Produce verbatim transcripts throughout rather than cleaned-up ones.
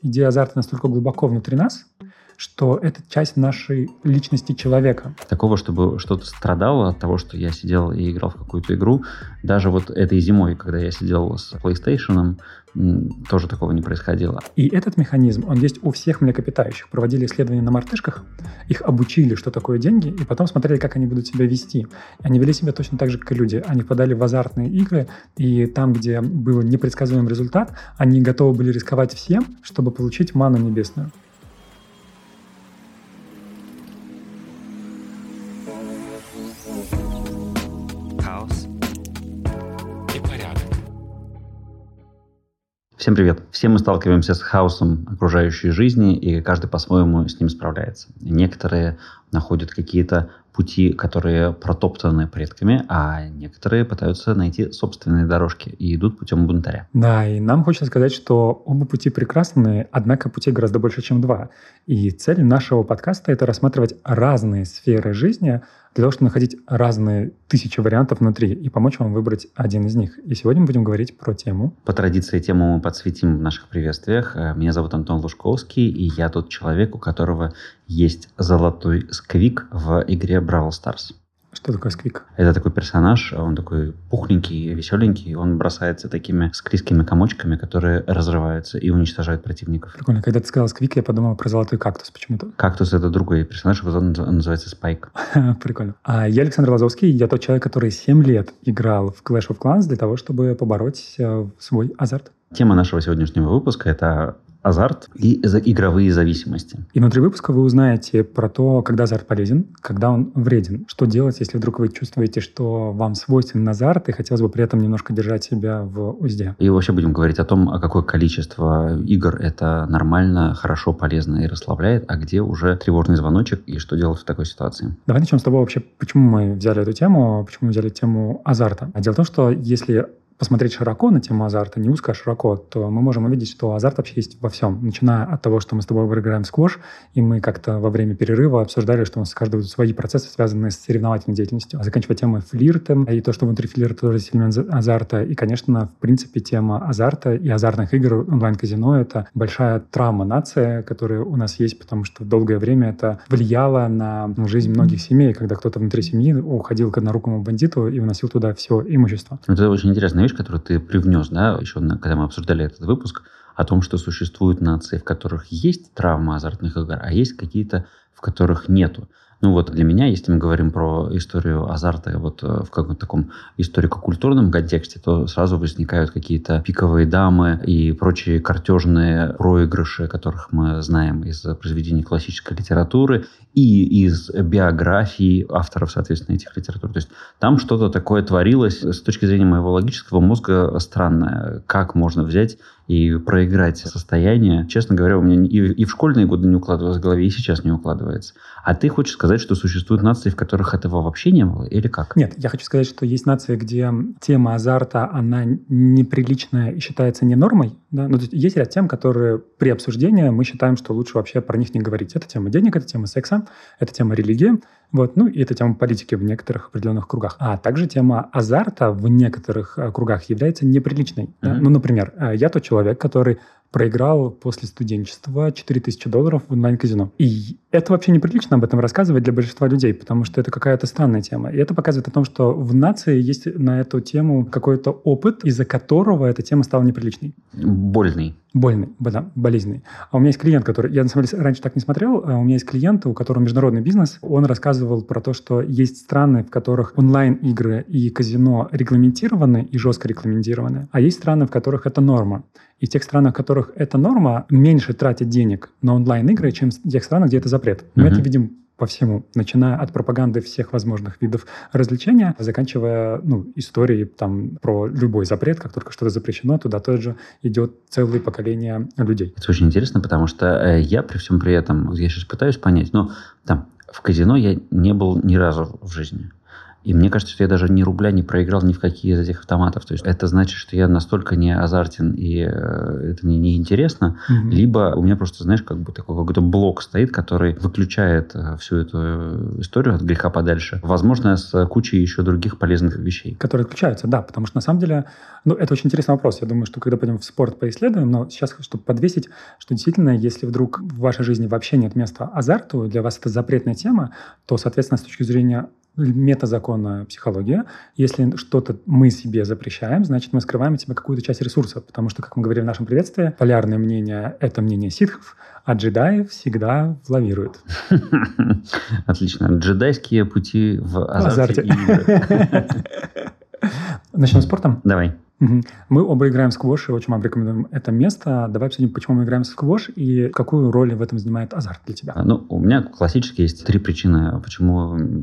Идея азарта настолько глубоко внутри нас, что это часть нашей личности человека. Такого, чтобы что-то страдало от того, что я сидел и играл в какую-то игру. Даже вот этой зимой, когда я сидел с PlayStation, тоже такого не происходило. И этот механизм, он есть у всех млекопитающих. Проводили исследования на мартышках, их обучили, что такое деньги, и потом смотрели, как они будут себя вести. Они вели себя точно так же, как и люди. Они подали в азартные игры, и там, где был непредсказуемый результат, они готовы были рисковать всем, чтобы получить ману небесную. Всем привет! Все мы сталкиваемся с хаосом окружающей жизни, и каждый по-своему с ним справляется. Некоторые находят какие-то пути, которые протоптаны предками, а некоторые пытаются найти собственные дорожки и идут путем бунтаря. Да, и нам хочется сказать, что оба пути прекрасны, однако путей гораздо больше, чем два. И цель нашего подкаста — это рассматривать разные сферы жизни для того, чтобы находить разные тысячи вариантов внутри и помочь вам выбрать один из них. И сегодня мы будем говорить про тему. По традиции тему мы подсветим в наших приветствиях. Меня зовут Антон Лужковский, и я тот человек, у которого есть золотой сквик в игре Brawl Stars. Что такое сквик? Это такой персонаж, он такой пухленький, веселенький, он бросается такими склизкими комочками, которые разрываются и уничтожают противников. Прикольно, когда ты сказал сквик, я подумал про золотой кактус почему-то. Кактус — это другой персонаж, он называется Спайк. Прикольно. А я Александр Лазовский, я тот человек, который семь лет играл в Clash of Clans для того, чтобы побороть свой азарт. Тема нашего сегодняшнего выпуска — это азарт и игровые зависимости. И внутри выпуска вы узнаете про то, когда азарт полезен, когда он вреден. Что делать, если вдруг вы чувствуете, что вам свойственен азарт, и хотелось бы при этом немножко держать себя в узде. И вообще будем говорить о том, какое количество игр это нормально, хорошо, полезно и расслабляет, а где уже тревожный звоночек и что делать в такой ситуации. Давай начнем с того вообще, почему мы взяли эту тему, почему мы взяли тему азарта. Дело в том, что если посмотреть широко на тему азарта, не узко, а широко, то мы можем увидеть, что азарт вообще есть во всем. Начиная от того, что мы с тобой играем в сквош, и мы как-то во время перерыва обсуждали, что у нас каждого свои процессы, связанные с соревновательной деятельностью. А заканчивая темой флиртом, и то, что внутри флирта тоже есть элемент азарта. И, конечно, в принципе, тема азарта и азартных игр, онлайн-казино — это большая травма нации, которая у нас есть, потому что долгое время это влияло на жизнь многих семей, когда кто-то внутри семьи уходил к однорукому бандиту и вносил туда все имущество. Это очень интересно. Которую ты привнес, да, еще когда мы обсуждали этот выпуск, о том, что существуют нации, в которых есть травма азартных игр, а есть какие-то, в которых нету. Ну вот для меня, если мы говорим про историю азарта вот в каком-то таком историко-культурном контексте, то сразу возникают какие-то пиковые дамы и прочие картежные проигрыши, которых мы знаем из произведений классической литературы и из биографий авторов, соответственно, этих литератур. То есть там что-то такое творилось с точки зрения моего логического мозга странное. Как можно взять и проиграть состояние? Честно говоря, у меня и, и в школьные годы не укладывалось в голове, и сейчас не укладывается. А ты хочешь сказать, что существуют нации, в которых этого вообще не было, или как? Нет, я хочу сказать, что есть нации, где тема азарта, она неприличная и считается не нормой. Да? Но есть ряд тем, которые при обсуждении мы считаем, что лучше вообще про них не говорить. Это тема денег, это тема секса, это тема религии. Вот, ну и это тема политики в некоторых определенных кругах. А также тема азарта в некоторых кругах является неприличной. Mm-hmm. Да? Ну, например, я тот человек, который проиграл после студенчества четыре тысячи долларов в онлайн-казино. И это вообще неприлично об этом рассказывать для большинства людей, потому что это какая-то странная тема. И это показывает о том, что в нации есть на эту тему какой-то опыт, из-за которого эта тема стала неприличной. Больный. Больный, да, болезненный. А у меня есть клиент, который... Я, на самом деле, раньше так не смотрел. А у меня есть клиент, у которого международный бизнес. Он рассказывал про то, что есть страны, в которых онлайн-игры и казино регламентированы и жестко регламентированы, а есть страны, в которых это норма. И в тех странах, в которых это норма, меньше тратят денег на онлайн-игры, чем в тех странах, где это запрет. Мы mm-hmm. это видим по всему, начиная от пропаганды всех возможных видов развлечения, заканчивая ну, историей там, про любой запрет, как только что-то запрещено, туда тоже идет целое поколение людей. Это очень интересно, потому что я при всем при этом, я сейчас пытаюсь понять, но там в казино я не был ни разу в жизни. И мне кажется, что я даже ни рубля не проиграл ни в какие из этих автоматов. То есть это значит, что я настолько не азартен, и э, это мне неинтересно. Mm-hmm. Либо у меня просто, знаешь, как бы такой какой-то блок стоит, который выключает э, всю эту историю от греха подальше. Возможно, с кучей еще других полезных вещей. Которые отключаются, да. Потому что на самом деле... Ну, это очень интересный вопрос. Я думаю, что когда пойдем в спорт поисследуем, но сейчас, чтобы подвесить, что действительно, если вдруг в вашей жизни вообще нет места азарту, для вас это запретная тема, то, соответственно, с точки зрения... метазаконная психология. Если что-то мы себе запрещаем, значит, мы скрываем от себя какую-то часть ресурсов. Потому что, как мы говорили в нашем приветствии, полярное мнение — это мнение ситхов, а джедаи всегда лавируют. Отлично. Джедайские пути в азарте и игры. Начнем с спорта? Давай. Мы оба играем в сквош, и очень вам рекомендуем это место. Давай обсудим, почему мы играем в сквош и какую роль в этом занимает азарт для тебя. Ну, у меня классически есть три причины, почему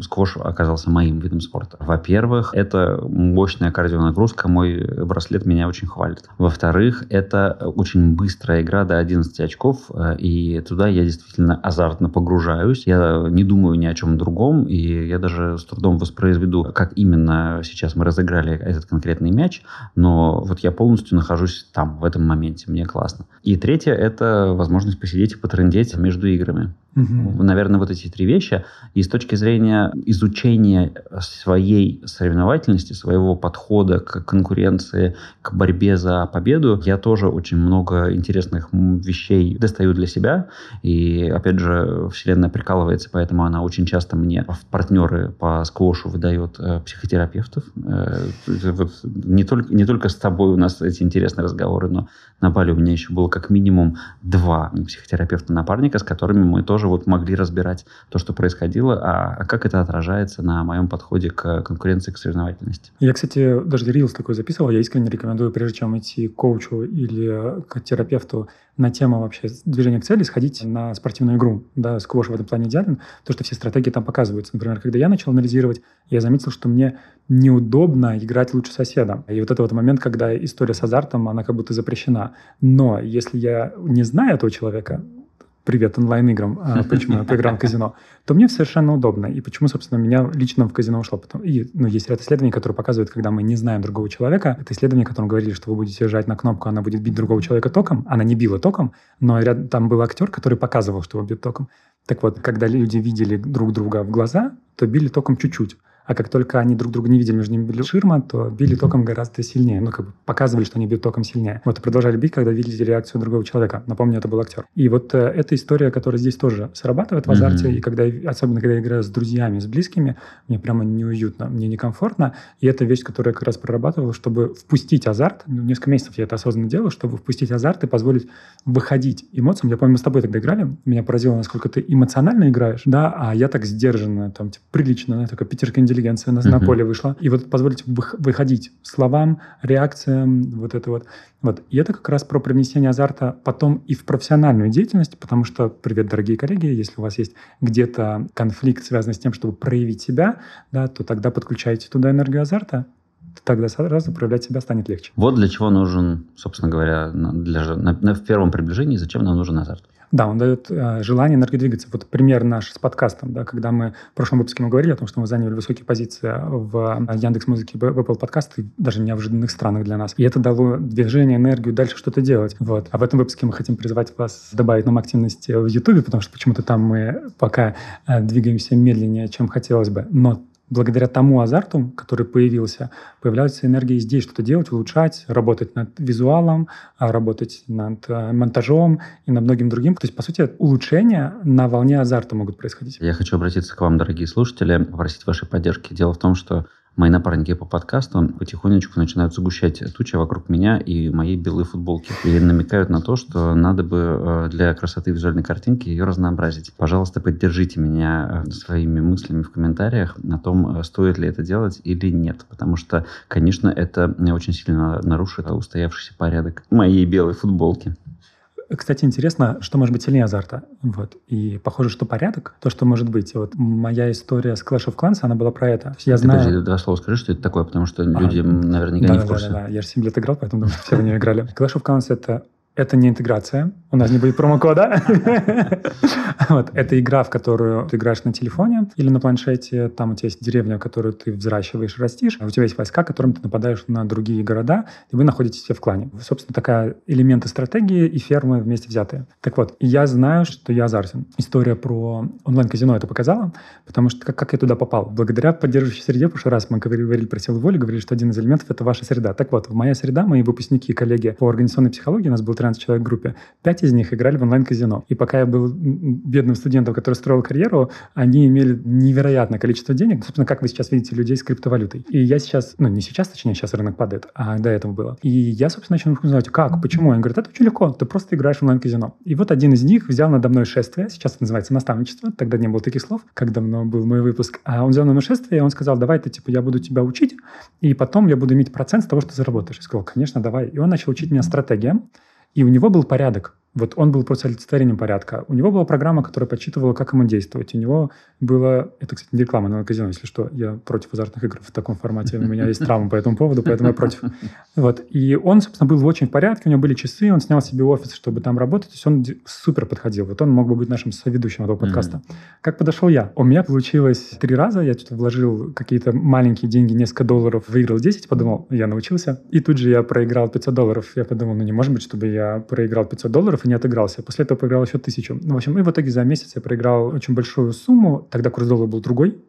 сквош оказался моим видом спорта. Во-первых, это мощная кардионагрузка, мой браслет меня очень хвалит. Во-вторых, это очень быстрая игра до одиннадцати очков, и туда я действительно азартно погружаюсь. Я не думаю ни о чем другом, и я даже с трудом воспроизведу, как именно сейчас мы разыграли этот конкретный мяч, но вот я полностью нахожусь там, в этом моменте. Мне классно. И третье – это возможность посидеть и потрындеть между играми. Угу. Наверное, вот эти три вещи. И с точки зрения изучения своей соревновательности, своего подхода к конкуренции, к борьбе за победу, я тоже очень много интересных вещей достаю для себя. И, опять же, вселенная прикалывается, поэтому она очень часто мне в партнеры по сквошу выдает психотерапевтов. Вот не только, не только только с тобой у нас эти интересные разговоры, но на Бали у меня еще было как минимум два психотерапевта-напарника, с которыми мы тоже вот могли разбирать то, что происходило, а, а как это отражается на моем подходе к конкуренции, к соревновательности. Я, кстати, даже Reels такой записывал. Я искренне рекомендую, прежде чем идти к коучу или к терапевту на тему вообще движения к цели, сходить на спортивную игру. Да, сквош в этом плане идеален, потому что все стратегии там показываются. Например, когда я начал анализировать, я заметил, что мне неудобно играть лучше соседа. И вот это вот момент, когда история с азартом, она как будто запрещена. Но если я не знаю этого человека, привет онлайн-играм, почему я поиграл в казино, то мне совершенно удобно. И почему, собственно, меня лично в казино ушло. И, ну, есть ряд исследований, которые показывают, когда мы не знаем другого человека. Это исследование, которым говорили, что вы будете жать на кнопку, она будет бить другого человека током. Она не била током, но рядом там был актер, который показывал, что его бьет током. Так вот, когда люди видели друг друга в глаза, то били током чуть-чуть. А как только они друг друга не видели, между ними была ширма, то били током гораздо сильнее. Ну, как бы показывали, что они бьют током сильнее. Вот и продолжали бить, когда видели реакцию другого человека. Напомню, это был актер. И вот э, эта история, которая здесь тоже срабатывает в азарте. Mm-hmm. И когда, особенно когда я играю с друзьями, с близкими, мне прямо неуютно, мне некомфортно. И это вещь, которую я как раз прорабатывал, чтобы впустить азарт. Ну, несколько месяцев я это осознанно делал, чтобы впустить азарт и позволить выходить эмоциям. Я помню, мы с тобой тогда играли. Меня поразило, насколько ты эмоционально играешь, да, а я так сдержанно, там, типа, прилично, такая питерская интеллигенция на, uh-huh. на поле вышла. И вот позволить выходить словам, реакциям, вот это вот. Вот. И это как раз про привнесение азарта потом и в профессиональную деятельность, потому что, привет, дорогие коллеги, если у вас есть где-то конфликт, связанный с тем, чтобы проявить себя, да, то тогда подключайте туда энергию азарта, тогда сразу проявлять себя станет легче. Вот для чего нужен, собственно говоря, для, на, на, в первом приближении, зачем нам нужен азарт. Да, он дает э, желание энергодвигаться. Вот пример наш с подкастом, да, когда мы в прошлом выпуске мы говорили о том, что мы заняли высокие позиции в Яндекс.Музыке, в Apple подкасты, даже в неожиданных странах для нас. И это дало движение, энергию дальше что-то делать. Вот. А в этом выпуске мы хотим призвать вас добавить нам активности в YouTube, потому что почему-то там мы пока э, двигаемся медленнее, чем хотелось бы. Но благодаря тому азарту, который появился, появляются энергии здесь что-то делать, улучшать, работать над визуалом, работать над монтажом и над многим другим. То есть, по сути, улучшения на волне азарта могут происходить. Я хочу обратиться к вам, дорогие слушатели, попросить вашей поддержки. Дело в том, что мои напарники по подкасту потихонечку начинают сгущать тучи вокруг меня и моей белой футболки. И намекают на то, что надо бы для красоты визуальной картинки ее разнообразить. Пожалуйста, поддержите меня своими мыслями в комментариях о том, стоит ли это делать или нет. Потому что, конечно, это очень сильно нарушит устоявшийся порядок моей белой футболки. Кстати, интересно, что может быть сильнее азарта. Вот. И похоже, что порядок, то, что может быть. Вот моя история с Clash of Clans, она была про это. Я Ты знаю... подожди, два слова скажи, что это такое, потому что а, люди наверняка да, не в курсе. Да, да, да. Я же семь лет играл, поэтому думаю, что все в нее играли. Clash of Clans — это Это не интеграция, у нас не будет промокода. Это игра, в которую ты играешь на телефоне или на планшете. Там у тебя есть деревня, которую ты взращиваешь, растишь. У тебя есть войска, которым ты нападаешь на другие города, и вы находитесь все в клане. Собственно, такая элементы стратегии и фермы вместе взятые. Так вот, я знаю, что я азартен. История про онлайн-казино это показала, потому что как я туда попал? Благодаря поддерживающей среде. В прошлый раз мы говорили про силу воли, говорили, что один из элементов — это ваша среда. Так вот, моя среда, мои выпускники и коллеги по организационной психологии, у нас был человек в группе. Пять из них играли в онлайн-казино. И пока я был бедным студентом, который строил карьеру, они имели невероятное количество денег. Собственно, как вы сейчас видите людей с криптовалютой. И я сейчас, ну не сейчас, точнее, сейчас рынок падает, а до этого было. И я, собственно, начал узнавать, как, почему. Они говорят, это очень легко, ты просто играешь в онлайн-казино. И вот один из них взял надо мной шествие, сейчас это называется наставничество, тогда не было таких слов, как давно был мой выпуск. А он взял на мной шествие, и он сказал, давай ты, типа, я буду тебя учить, и потом я буду иметь процент с того, что заработаешь. Я сказал, конечно, давай. И он начал учить меня стратегиям. И у него был порядок. Вот он был просто олицетворением порядка. У него была программа, которая подсчитывала, как ему действовать. У него было... Это, кстати, не реклама, но казино, если что. Я против азартных игр в таком формате. У меня есть травма по этому поводу, поэтому я против. Вот. И он, собственно, был очень в порядке. У него были часы, он снял себе офис, чтобы там работать. То есть он супер подходил. Вот он мог бы быть нашим соведущим этого подкаста. Mm-hmm. Как подошел я? У меня получилось три раза. Я что-то вложил какие-то маленькие деньги, несколько долларов, выиграл десять, подумал, я научился. И тут же я проиграл пятьсот долларов. Я подумал, ну не может быть, чтобы я проиграл пятьсот долларов и не отыгрался. После этого проиграл еще тысячу. В общем, и в итоге за месяц я проиграл очень большую сумму. Тогда курс доллара был другой,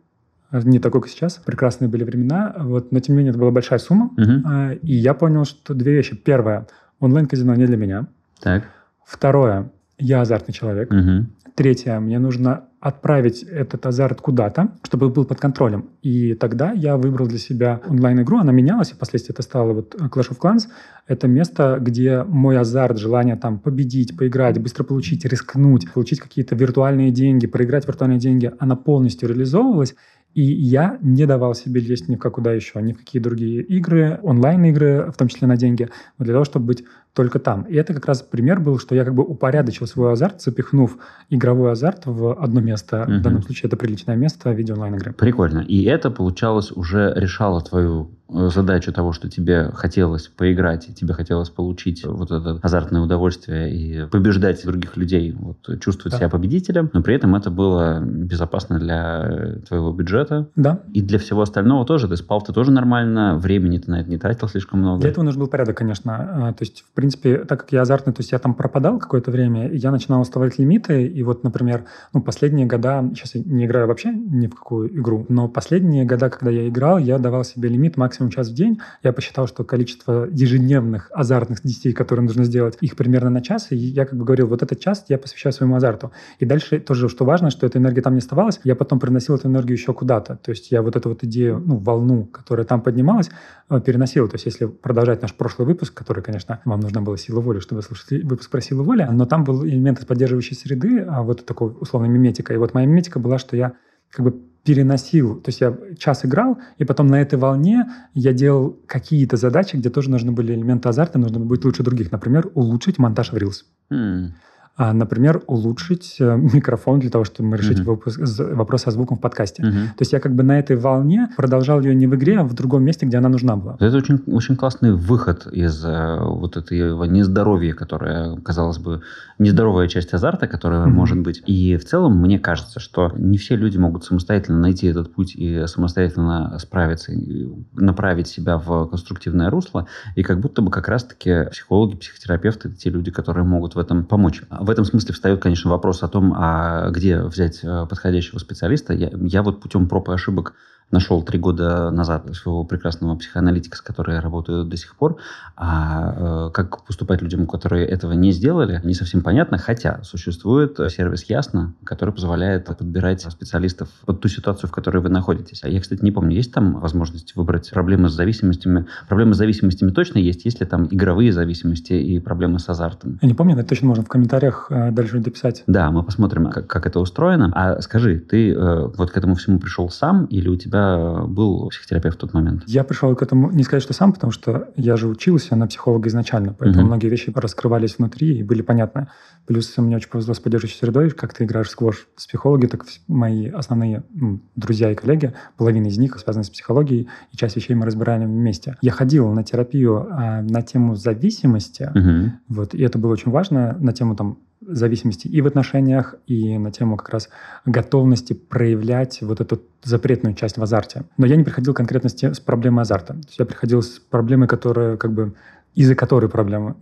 не такой, как сейчас. Прекрасные были времена. Вот, но, тем не менее, это была большая сумма. Uh-huh. И я понял, что две вещи. Первое. Онлайн-казино не для меня. Так. Второе. Я азартный человек. Uh-huh. Третье. Мне нужно отправить этот азарт куда-то, чтобы был под контролем. И тогда я выбрал для себя онлайн-игру. Она менялась, и впоследствии это стало вот Clash of Clans. Это место, где мой азарт, желание там победить, поиграть, быстро получить, рискнуть, получить какие-то виртуальные деньги, проиграть виртуальные деньги, она полностью реализовывалась. И я не давал себе лезть ни в какуда еще, ни в какие другие игры, онлайн-игры, в том числе на деньги, для того, чтобы быть только там. И это как раз пример был, что я как бы упорядочил свой азарт, запихнув игровой азарт в одно место. Угу. В данном случае это приличное место в виде онлайн-игры. Прикольно. И это, получалось, уже решало твою задачу того, что тебе хотелось поиграть, и тебе хотелось получить вот это азартное удовольствие и побеждать других людей, вот, чувствовать да. себя победителем, но при этом это было безопасно для твоего бюджета. Да. И для всего остального тоже. Ты спал, ты тоже нормально, времени ты на это не тратил слишком много. Для этого нужен был порядок, конечно. То есть, в принципе, так как я азартный, то есть я там пропадал какое-то время, я начинал уставать лимиты, и вот, например, ну, последние года, сейчас я не играю вообще ни в какую игру, но последние года, когда я играл, я давал себе лимит максимум час в день. Я посчитал, что количество ежедневных азартных действий, которые нужно сделать, их примерно на час, и я как бы говорил, вот этот час я посвящаю своему азарту. И дальше тоже, что важно, что эта энергия там не оставалась, я потом приносил эту энергию еще куда-то. То есть я вот эту вот идею, ну, волну, которая там поднималась, переносил. То есть если продолжать наш прошлый выпуск, который, конечно, вам нужна была сила воли, чтобы слушать выпуск про силу воли, но там был элемент из поддерживающей среды, вот такой условной миметика. И вот моя миметика была, что я как бы переносил, то есть я час играл, и потом на этой волне я делал какие-то задачи, где тоже нужны были элементы азарта, нужно быть лучше других. Например, улучшить монтаж в Reels. Mm. А, например, улучшить микрофон для того, чтобы решить mm-hmm. выпуск, вопрос со звуком в подкасте. Mm-hmm. То есть я как бы на этой волне продолжал ее не в игре, а в другом месте, где она нужна была. Это очень, очень классный выход из вот этого нездоровья, которое, казалось бы, нездоровая часть азарта, которая mm-hmm. может быть. И в целом мне кажется, что не все люди могут самостоятельно найти этот путь и самостоятельно справиться, и направить себя в конструктивное русло. И как будто бы как раз-таки психологи, психотерапевты — это те люди, которые могут в этом помочь. В этом смысле встает, конечно, вопрос о том, а где взять подходящего специалиста. Я, я вот путем проб и ошибок нашел три года назад своего прекрасного психоаналитика, с которой я работаю до сих пор. А как поступать людям, которые этого не сделали, не совсем понятно. Хотя существует сервис Ясно, который позволяет подбирать специалистов под ту ситуацию, в которой вы находитесь. Я, кстати, не помню, есть там возможность выбрать проблемы с зависимостями? Проблемы с зависимостями точно есть, есть ли там игровые зависимости и проблемы с азартом? Я не помню, но это точно можно в комментариях дальше дописать. Да, мы посмотрим, как, как это устроено. А скажи, ты вот к этому всему пришел сам или у тебя тебя был психотерапевт в тот момент? Я пришел к этому, не сказать, что сам, потому что я же учился на психолога изначально, поэтому uh-huh. многие вещи раскрывались внутри и были понятны. Плюс мне очень повезло с поддерживающей средой, как ты играешь в сквош с психологи, так мои основные м, друзья и коллеги, половина из них связаны с психологией, и часть вещей мы разбираем вместе. Я ходил на терапию а, на тему зависимости, uh-huh. вот, и это было очень важно, на тему там зависимости и в отношениях, и на тему как раз готовности проявлять вот эту запретную часть в азарте. Но я не приходил конкретно с, тем, с проблемой азарта. То есть я приходил с проблемой, которая как бы из-за которой проблема,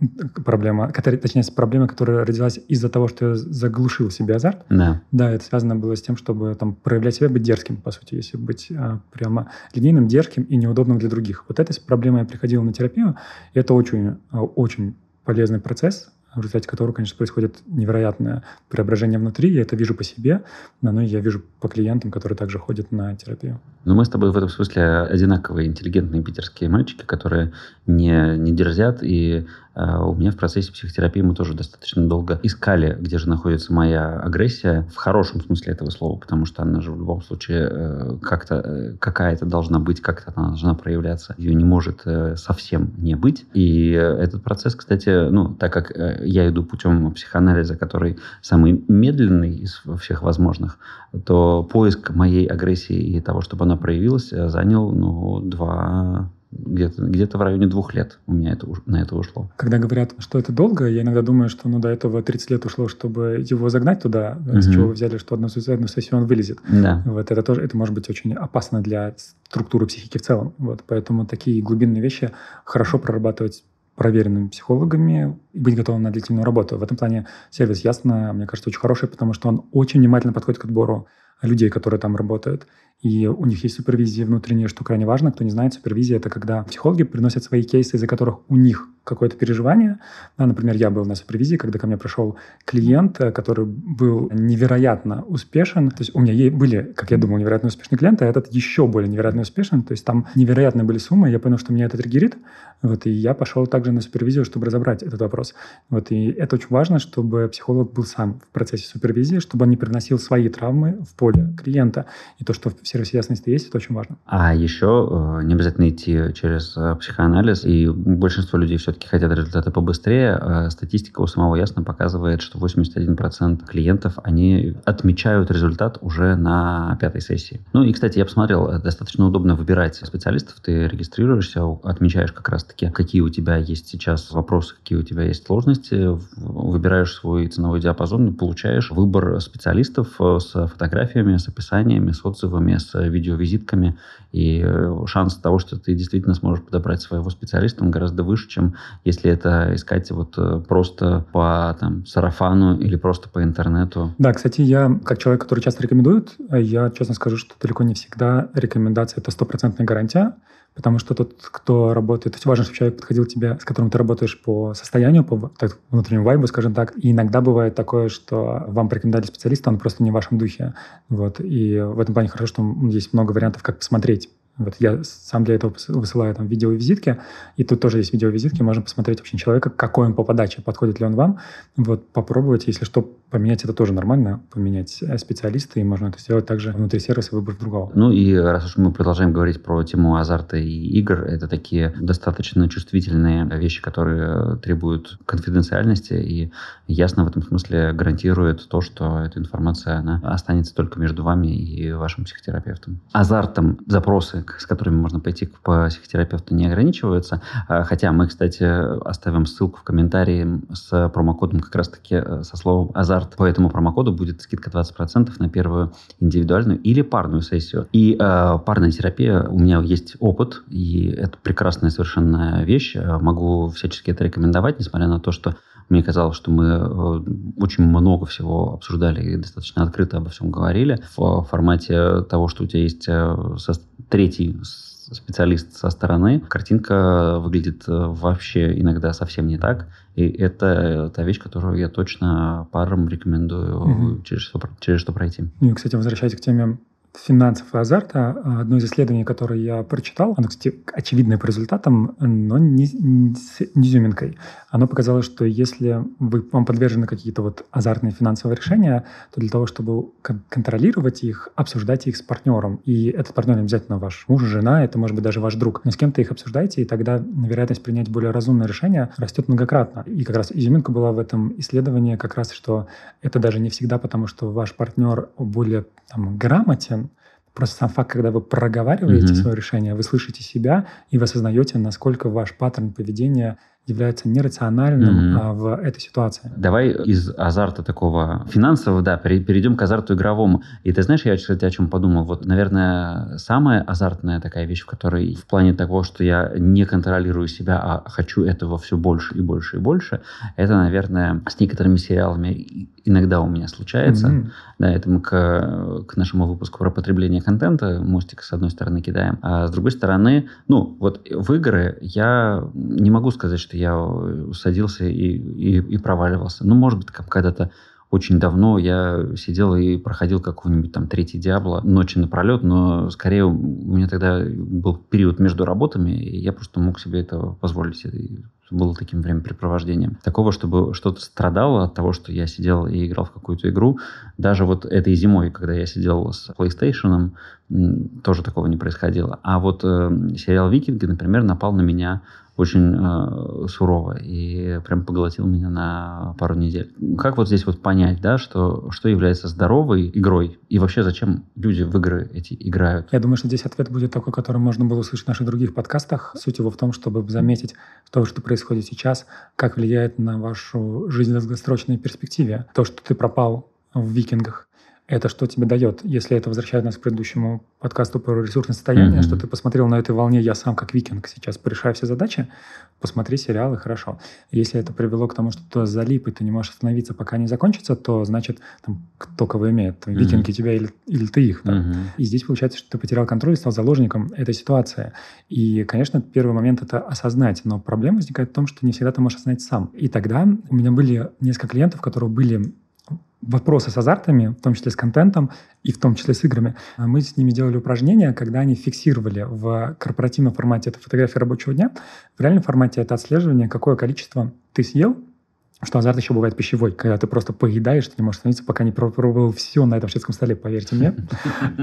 проблема, которая, точнее, с проблемой, которая родилась из-за того, что я заглушил себе азарт. Да. Да, это связано было с тем, чтобы там проявлять себя, быть дерзким, по сути, если быть а, прямо линейным, дерзким и неудобным для других. Вот этой проблемой я приходил на терапию, и это очень, очень полезный процесс, в результате которого, конечно, происходит невероятное преображение внутри. Я это вижу по себе, но я вижу по клиентам, которые также ходят на терапию. Ну, мы с тобой в этом смысле одинаковые интеллигентные питерские мальчики, которые не, не дерзят. И э, у меня в процессе психотерапии мы тоже достаточно долго искали, где же находится моя агрессия, в хорошем смысле этого слова, потому что она же в любом случае э, как-то, э, какая-то должна быть, как-то она должна проявляться. Ее не может э, совсем не быть. И этот процесс, кстати, ну, так как э, я иду путем психоанализа, который самый медленный из всех возможных, то поиск моей агрессии и того, чтобы она проявилась, занял, ну, два... Где-то, где-то в районе двух лет у меня это, на это ушло. Когда говорят, что это долго, я иногда думаю, что ну, до этого тридцать лет ушло, чтобы его загнать туда, mm-hmm. с чего вы взяли, что одну, одну сессию он вылезет. Да. Вот, это, тоже, это может быть очень опасно для структуры психики в целом. Вот, поэтому такие глубинные вещи хорошо прорабатывать проверенными психологами и быть готовым на длительную работу. В этом плане сервис Ясно, мне кажется, очень хороший, потому что он очень внимательно подходит к отбору людей, которые там работают. И у них есть супервизия внутренняя, что крайне важно. Кто не знает, супервизия – это когда психологи приносят свои кейсы, из-за которых у них какое-то переживание. Да, например, я был на супервизии, когда ко мне пришел клиент, который был невероятно успешен. То есть у меня были, как я думал, невероятно успешные клиенты, а этот еще более невероятно успешен. То есть там невероятные были суммы. Я понял, что меня это триггерит. Вот, и я пошел также на супервизию, чтобы разобрать этот вопрос. Вот, и это очень важно, чтобы психолог был сам в процессе супервизии, чтобы он не приносил свои травмы в поле клиента. И то, что в сервисе Ясно есть, это очень важно. А еще не обязательно идти через психоанализ, и большинство людей все-таки хотят результаты побыстрее. Статистика у самого Ясно показывает, что восемьдесят один процент клиентов, они отмечают результат уже на пятой сессии. Ну и, кстати, я посмотрел, достаточно удобно выбирать специалистов, ты регистрируешься, отмечаешь как раз-таки, какие у тебя есть сейчас вопросы, какие у тебя есть сложности, выбираешь свой ценовой диапазон и получаешь выбор специалистов с фотографиями, с описаниями, с отзывами, с видеовизитками, и шанс того, что ты действительно сможешь подобрать своего специалиста, он гораздо выше, чем если это искать вот просто по там, сарафану или просто по интернету. Да, кстати, я как человек, который часто рекомендует, я честно скажу, что далеко не всегда рекомендация – это стопроцентная гарантия, потому что тот, кто работает... То есть важно, чтобы человек подходил к тебе, с которым ты работаешь по состоянию, по так, внутреннему вайбу, скажем так. И иногда бывает такое, что вам порекомендовали специалиста, он просто не в вашем духе. Вот. И в этом плане хорошо, что есть много вариантов, как посмотреть. Вот я сам для этого высылаю там видеовизитки, и тут тоже есть видеовизитки, можно посмотреть вообще человека, какой он по подаче, подходит ли он вам. Вот попробовать, если что, поменять это тоже нормально, поменять специалиста, и можно это сделать также внутри сервиса, выбрав другого. Ну и раз уж мы продолжаем говорить про тему азарта и игр, это такие достаточно чувствительные вещи, которые требуют конфиденциальности, и Ясно в этом смысле гарантирует то, что эта информация, она останется только между вами и вашим психотерапевтом. Азартом запросы, с которыми можно пойти к психотерапевту, не ограничиваются. Хотя мы, кстати, оставим ссылку в комментарии с промокодом, как раз-таки со словом «азарт». По этому промокоду будет скидка двадцать процентов на первую индивидуальную или парную сессию. И э, парная терапия, у меня есть опыт, и это прекрасная совершенно вещь. Могу всячески это рекомендовать, несмотря на то, что мне казалось, что мы очень много всего обсуждали и достаточно открыто обо всем говорили. В формате того, что у тебя есть третий специалист со стороны, картинка выглядит вообще иногда совсем не так. И это та вещь, которую я точно парам рекомендую, угу. через, что, через что пройти. Ну и, кстати, возвращаясь к теме финансов и азарта, одно из исследований, которое я прочитал, оно, кстати, очевидное по результатам, но не, не с изюминкой. Оно показало, что если вы, вам подвержены какие-то вот азартные финансовые решения, то для того, чтобы контролировать их, обсуждайте их с партнером. И этот партнер обязательно ваш муж, жена, это может быть даже ваш друг. Но с кем-то их обсуждайте, и тогда вероятность принять более разумное решение растет многократно. И как раз изюминка была в этом исследовании, как раз, что это даже не всегда, потому что ваш партнер более там, грамотен. Просто сам факт, когда вы проговариваете mm-hmm. свое решение, вы слышите себя, и вы осознаете, насколько ваш паттерн поведения является нерациональным mm-hmm. в этой ситуации. Давай из азарта такого финансового, да, перейдем к азарту игровому. И ты знаешь, я, кстати, о чем подумал. Вот, наверное, самая азартная такая вещь, в которой в плане того, что я не контролирую себя, а хочу этого все больше и больше и больше, это, наверное, с некоторыми сериалами иногда у меня случается. Mm-hmm. Да, это мы к, к нашему выпуску про потребление контента мостик с одной стороны кидаем, а с другой стороны, ну, вот в игры я не могу сказать, что я садился и, и, и проваливался. Ну, может быть, как когда-то очень давно я сидел и проходил какой-нибудь там третий Диабло ночи напролет, но скорее у меня тогда был период между работами, и я просто мог себе это позволить. Это было таким времяпрепровождением. Такого, чтобы что-то страдало от того, что я сидел и играл в какую-то игру. Даже вот этой зимой, когда я сидел с PlayStation, тоже такого не происходило. А вот э, сериал «Викинги», например, напал на меня очень э, сурово и прям поглотил меня на пару недель. Как вот здесь вот понять, да, что, что является здоровой игрой и вообще зачем люди в игры эти играют? Я думаю, что здесь ответ будет такой, который можно было услышать в наших других подкастах. Суть его в том, чтобы заметить то, что происходит сейчас, как влияет на вашу жизнь в долгосрочной перспективе. То, что ты пропал в «Викингах», это что тебе дает? Если это возвращает нас к предыдущему подкасту про ресурсное состояние, mm-hmm. что ты посмотрел на этой волне, я сам как викинг сейчас порешаю все задачи, посмотри сериалы, хорошо. Если это привело к тому, что ты залип, и ты не можешь остановиться, пока не закончится, то значит, там, кто кого имеет, там, mm-hmm. викинги тебя или, или ты их. Да? Mm-hmm. И здесь получается, что ты потерял контроль и стал заложником этой ситуации. И, конечно, первый момент – это осознать, но проблема возникает в том, что не всегда ты можешь осознать сам. И тогда у меня были несколько клиентов, которые были вопросы с азартами, в том числе с контентом и в том числе с играми. Мы с ними делали упражнения, когда они фиксировали в корпоративном формате это фотография рабочего дня, в реальном формате это отслеживание, какое количество ты съел, что азарт еще бывает пищевой, когда ты просто поедаешь, ты не можешь остановиться, пока не пробовал все на этом шведском столе, поверьте мне,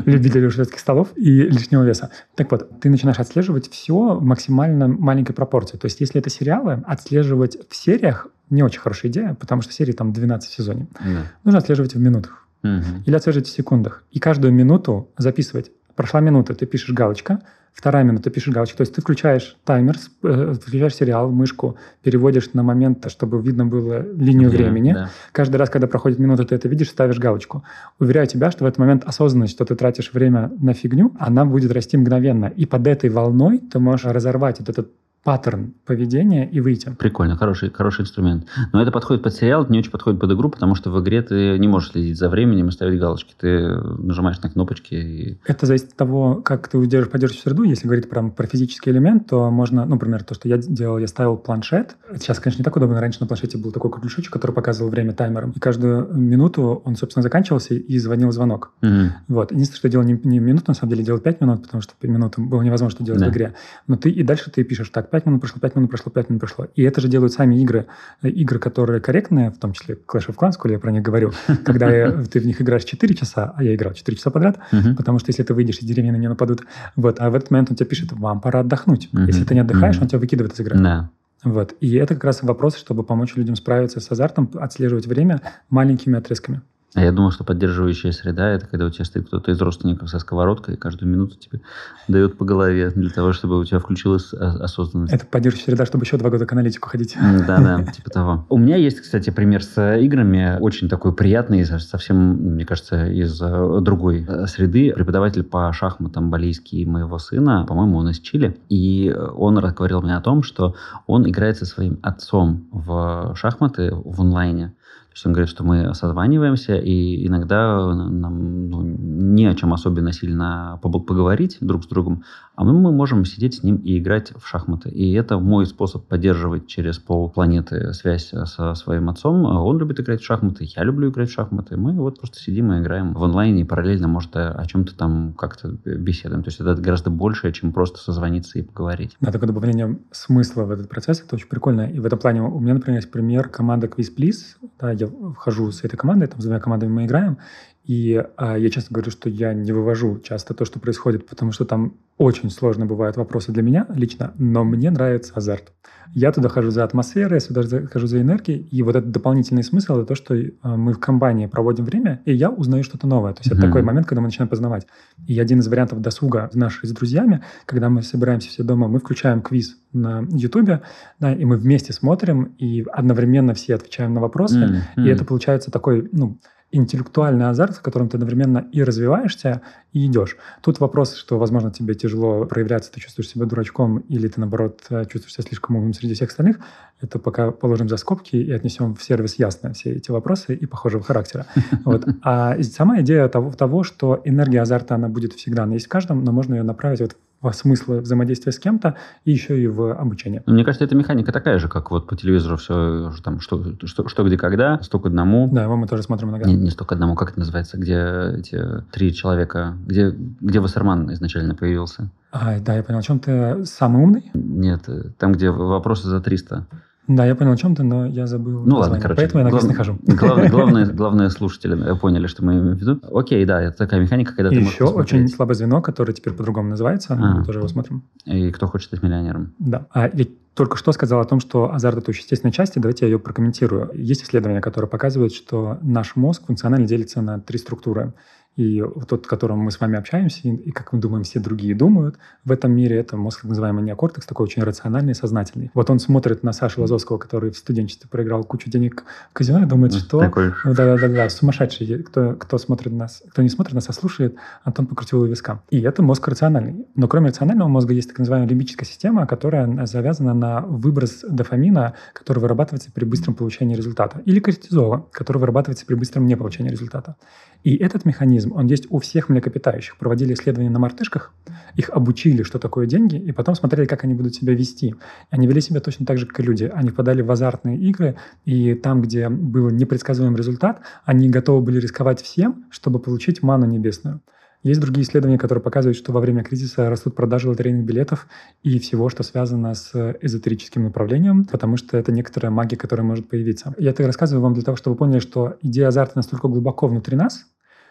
любители шведских столов и лишнего веса. Так вот, ты начинаешь отслеживать все в максимально маленькой пропорции. То есть, если это сериалы, отслеживать в сериях не очень хорошая идея, потому что серии там двенадцать в сезоне. Yeah. Нужно отслеживать в минутах. Uh-huh. Или отслеживать в секундах. И каждую минуту записывать. Прошла минута, ты пишешь галочка. Вторая минута, ты пишешь галочку. То есть ты включаешь таймер, включаешь сериал, мышку, переводишь на момент, чтобы видно было линию yeah, времени. Yeah. Каждый раз, когда проходит минута, ты это видишь, ставишь галочку. Уверяю тебя, что в этот момент осознанность, что ты тратишь время на фигню, она будет расти мгновенно. И под этой волной ты можешь разорвать вот этот паттерн поведения и выйти. Прикольно, хороший, хороший инструмент. Но это подходит под сериал, это не очень подходит под игру, потому что в игре ты не можешь следить за временем и ставить галочки. Ты нажимаешь на кнопочки. И... Это зависит от того, как ты удержишь, поддержишь среду. Если говорить прям про физический элемент, то можно, ну, например, то, что я делал, я ставил планшет. Сейчас, конечно, не так удобно. Раньше на планшете был такой кругляшочек, который показывал время таймером. И каждую минуту он, собственно, заканчивался и звонил звонок. Mm-hmm. Вот. Единственное, что я делал не, не минуту, на самом деле, делал пять минут, потому что минуту было невозможно что делать да. в игре. Но ты и дальше ты пишешь так, пять минут прошло, пять минут прошло, пять минут прошло. И это же делают сами игры. Игры, которые корректные, в том числе Clash of Clans, коли я про них говорю, когда я, ты в них играешь четыре часа, а я играл четыре часа подряд, uh-huh. потому что если ты выйдешь, из деревни на нее нападут. Вот. А в этот момент он тебе пишет, вам пора отдохнуть. Uh-huh. Если ты не отдыхаешь, uh-huh. он тебя выкидывает из игры. No. Вот. И это как раз вопрос, чтобы помочь людям справиться с азартом, отслеживать время маленькими отрезками. А я думал, что поддерживающая среда – это когда у тебя стоит кто-то из родственников со сковородкой и каждую минуту тебе дает по голове для того, чтобы у тебя включилась осознанность. Это поддерживающая среда, чтобы еще два года к аналитику ходить. Да-да, типа того. У меня есть, кстати, пример с играми, очень такой приятный, совсем, мне кажется, из другой среды. Преподаватель по шахматам балийский моего сына, по-моему, он из Чили, и он говорил мне о том, что он играет со своим отцом в шахматы в онлайне. что он говорит, что мы созваниваемся, и иногда нам ну, не о чем особенно сильно поговорить друг с другом, а мы, мы можем сидеть с ним и играть в шахматы. И это мой способ поддерживать через полпланеты связь со своим отцом. Он любит играть в шахматы, я люблю играть в шахматы. Мы вот просто сидим и играем в онлайне и параллельно, может, о чем-то там как-то беседуем. То есть это гораздо больше, чем просто созвониться и поговорить. Да, такое добавление смысла в этот процесс, это очень прикольно. И в этом плане у меня, например, есть пример команды Quiz Please. Да, я вхожу с этой командой, там с двумя командами мы играем, и а, я часто говорю, что я не вывожу часто то, что происходит, потому что там очень сложно бывают вопросы для меня лично, но мне нравится азарт. Я туда хожу за атмосферой, я сюда хожу за энергией, и вот этот дополнительный смысл — это то, что мы в компании проводим время, и я узнаю что-то новое. То есть mm-hmm. это такой момент, когда мы начинаем познавать. И один из вариантов досуга наших с друзьями, когда мы собираемся все дома, мы включаем квиз на Ютубе, да, и мы вместе смотрим, и одновременно все отвечаем на вопросы, mm-hmm. и это получается такой, ну, интеллектуальный азарт, в котором ты одновременно и развиваешься, и идешь. Тут вопрос, что, возможно, тебе тяжело проявляться, ты чувствуешь себя дурачком, или ты, наоборот, чувствуешь себя слишком умным среди всех остальных. Это пока положим за скобки и отнесем в сервис Ясно все эти вопросы и похожего характера. Вот. А сама идея того, того, что энергия азарта, она будет всегда, она есть в каждом, но можно ее направить вот во смысле взаимодействия с кем-то и еще и в обучении. Мне кажется, эта механика такая же, как вот по телевизору все, там, что, что, что где, когда, сто к одному. Да, его мы тоже смотрим иногда. Не, не сто к одному, как это называется, где эти три человека, где, где Вассерман изначально появился. А, да, я понял, о чем ты самый умный? Нет, там, где вопросы за триста. Да, я понял о чем-то, но я забыл. Ну название. Ладно, короче. Поэтому я на квиз не хожу. Главное, главное, главное, слушатели поняли, что мы имеем в виду. Окей, да, это такая механика, когда и ты можешь еще посмотреть. Очень слабое звено, которое теперь по-другому называется. А-а-а. Мы тоже его смотрим. И кто хочет стать миллионером. Да. А я только что сказал о том, что азарт – это очень естественная часть, и давайте я ее прокомментирую. Есть исследование, которое показывает, что наш мозг функционально делится на три структуры. И тот, с которым мы с вами общаемся, и, как мы думаем, все другие думают в этом мире, это мозг, так называемый неокортекс, такой очень рациональный, сознательный. Вот он смотрит на Сашу Лазовского, который в студенчестве проиграл кучу денег в казино, и думает, что... Такой... Да-да-да, сумасшедший. Кто, кто, смотрит нас, кто не смотрит нас, а слушает, Антон покрутил виска. И это мозг рациональный. Но кроме рационального мозга есть так называемая лимбическая система, которая завязана на выброс дофамина, который вырабатывается при быстром получении результата. Или кортизола, который вырабатывается при быстром неполучении результата. И этот механизм, он есть у всех млекопитающих. Проводили исследования на мартышках, их обучили, что такое деньги, и потом смотрели, как они будут себя вести. Они вели себя точно так же, как и люди. Они впадали в азартные игры, и там, где был непредсказуемый результат, они готовы были рисковать всем, чтобы получить ману небесную. Есть другие исследования, которые показывают, что во время кризиса растут продажи лотерейных билетов и всего, что связано с эзотерическим направлением, потому что это некоторая магия, которая может появиться. Я это рассказываю вам для того, чтобы вы поняли, что идея азарта настолько глубоко внутри нас,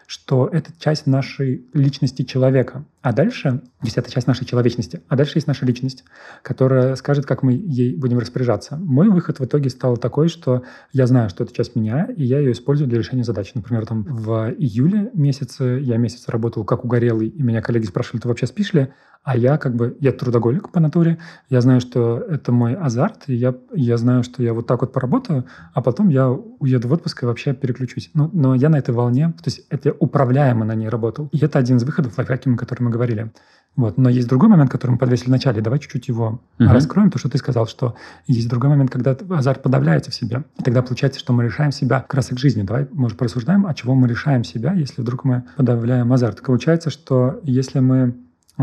что это часть нашей личности человека. А дальше, если это часть нашей человечности, а дальше есть наша личность, которая скажет, как мы ей будем распоряжаться. Мой выход в итоге стал такой, что я знаю, что это часть меня, и я ее использую для решения задач. Например, там в июле месяце я месяц работал как угорелый, и меня коллеги спрашивали, ты вообще спишь ли? А я как бы, я трудоголик по натуре, я знаю, что это мой азарт, и я, я знаю, что я вот так вот поработаю, а потом я уеду в отпуск и вообще переключусь. Но, но я на этой волне, то есть это я управляемо на ней работал. И это один из выходов, лайфхаками, о котором мы говорили. Вот. Но есть другой момент, который мы подвесили в начале. Давай чуть-чуть его uh-huh. раскроем. То, что ты сказал, что есть другой момент, когда азарт подавляется в себе. И тогда получается, что мы решаем себя как раз и к жизни. Давай, может, порассуждаем, от чего мы решаем себя, если вдруг мы подавляем азарт. Получается, что если мы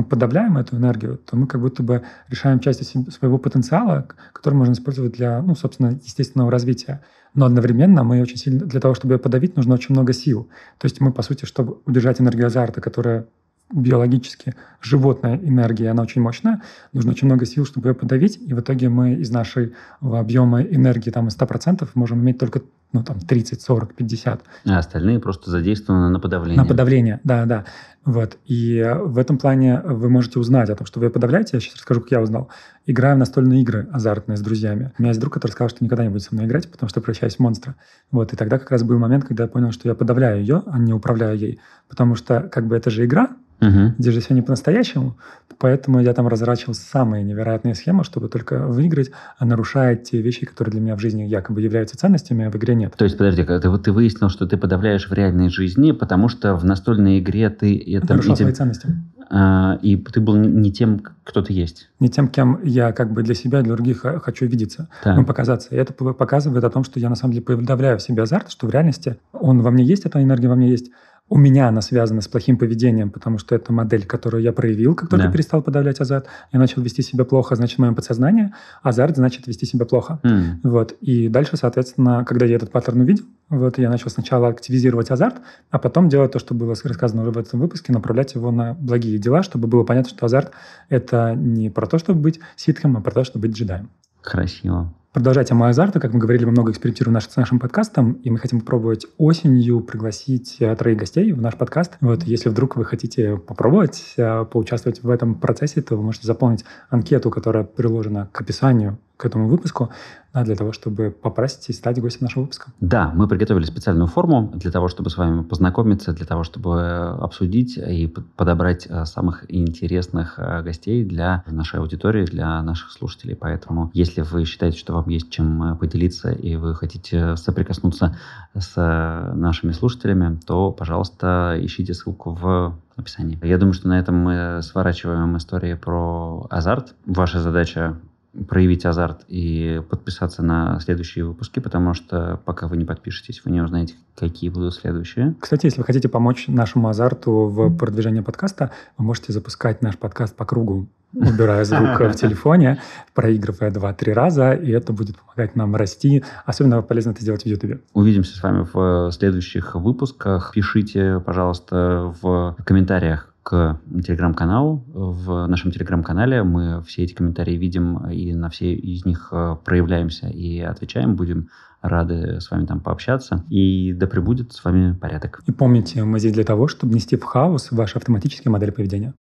подавляем эту энергию, то мы как будто бы решаем часть своего потенциала, который можно использовать для, ну, собственно, естественного развития. Но одновременно мы очень сильно... Для того, чтобы ее подавить, нужно очень много сил. То есть мы, по сути, чтобы удержать энергию азарта, которая биологически животная энергия, она очень мощная, нужно очень много сил, чтобы ее подавить, и в итоге мы из нашей объема энергии там, сто процентов можем иметь только ну, там, тридцать, сорок, пятьдесят. А остальные просто задействованы на подавление. На подавление, да-да. Вот. И в этом плане вы можете узнать о том, что вы ее подавляете. Я сейчас расскажу, как я узнал. Играю в настольные игры азартные с друзьями. У меня есть друг, который сказал, что никогда не будет со мной играть, потому что превращаюсь в монстра. Вот. И тогда как раз был момент, когда я понял, что я подавляю ее, а не управляю ей. Потому что как бы это же игра, Uh-huh. где же все не по-настоящему, поэтому я там разрачивал самые невероятные схемы, чтобы только выиграть, а нарушая те вещи, которые для меня в жизни якобы являются ценностями, а в игре нет. То есть, подожди, ты, ты выяснил, что ты подавляешь в реальной жизни, потому что в настольной игре ты... Это, нарушал эти... свои ценности. и ты был не тем, кто ты есть. Не тем, кем я как бы для себя, для других хочу видеться, да. ну, показаться. И это показывает о том, что я на самом деле подавляю в себе азарт, что в реальности он во мне есть, эта энергия во мне есть. У меня она связана с плохим поведением, потому что это модель, которую я проявил, как только да. перестал подавлять азарт. Я начал вести себя плохо, значит, в моем подсознании азарт значит вести себя плохо. Mm. Вот. И дальше, соответственно, когда я этот паттерн увидел, вот, я начал сначала активизировать азарт, а потом делать то, что было рассказано уже в этом выпуске, направлять его на благие дела, чтобы было понятно, что азарт – это не про то, чтобы быть ситхом, а про то, чтобы быть джедаем. Красиво. Продолжая тему азарта, как мы говорили, мы много экспериментируем с нашим подкастом, и мы хотим попробовать осенью пригласить троих гостей в наш подкаст. Вот, если вдруг вы хотите попробовать поучаствовать в этом процессе, то вы можете заполнить анкету, которая приложена к описанию к этому выпуску, для того, чтобы попросить и стать гостем нашего выпуска. Да, мы приготовили специальную форму для того, чтобы с вами познакомиться, для того, чтобы обсудить и подобрать самых интересных гостей для нашей аудитории, для наших слушателей. Поэтому, если вы считаете, что вам есть чем поделиться, и вы хотите соприкоснуться с нашими слушателями, то, пожалуйста, ищите ссылку в описании. Я думаю, что на этом мы сворачиваем истории про азарт. Ваша задача проявить азарт и подписаться на следующие выпуски, потому что пока вы не подпишетесь, вы не узнаете, какие будут следующие. Кстати, если вы хотите помочь нашему азарту в продвижении подкаста, вы можете запускать наш подкаст по кругу, убирая звук в телефоне, проигрывая два-три раза, и это будет помогать нам расти. Особенно полезно это сделать в Ютубе. Увидимся с вами в следующих выпусках. Пишите, пожалуйста, в комментариях к телеграм-каналу. В нашем телеграм-канале мы все эти комментарии видим и на все из них проявляемся и отвечаем. Будем рады с вами там пообщаться. И да пребудет с вами порядок. И помните, мы здесь для того, чтобы нести в хаос ваши автоматические модели поведения.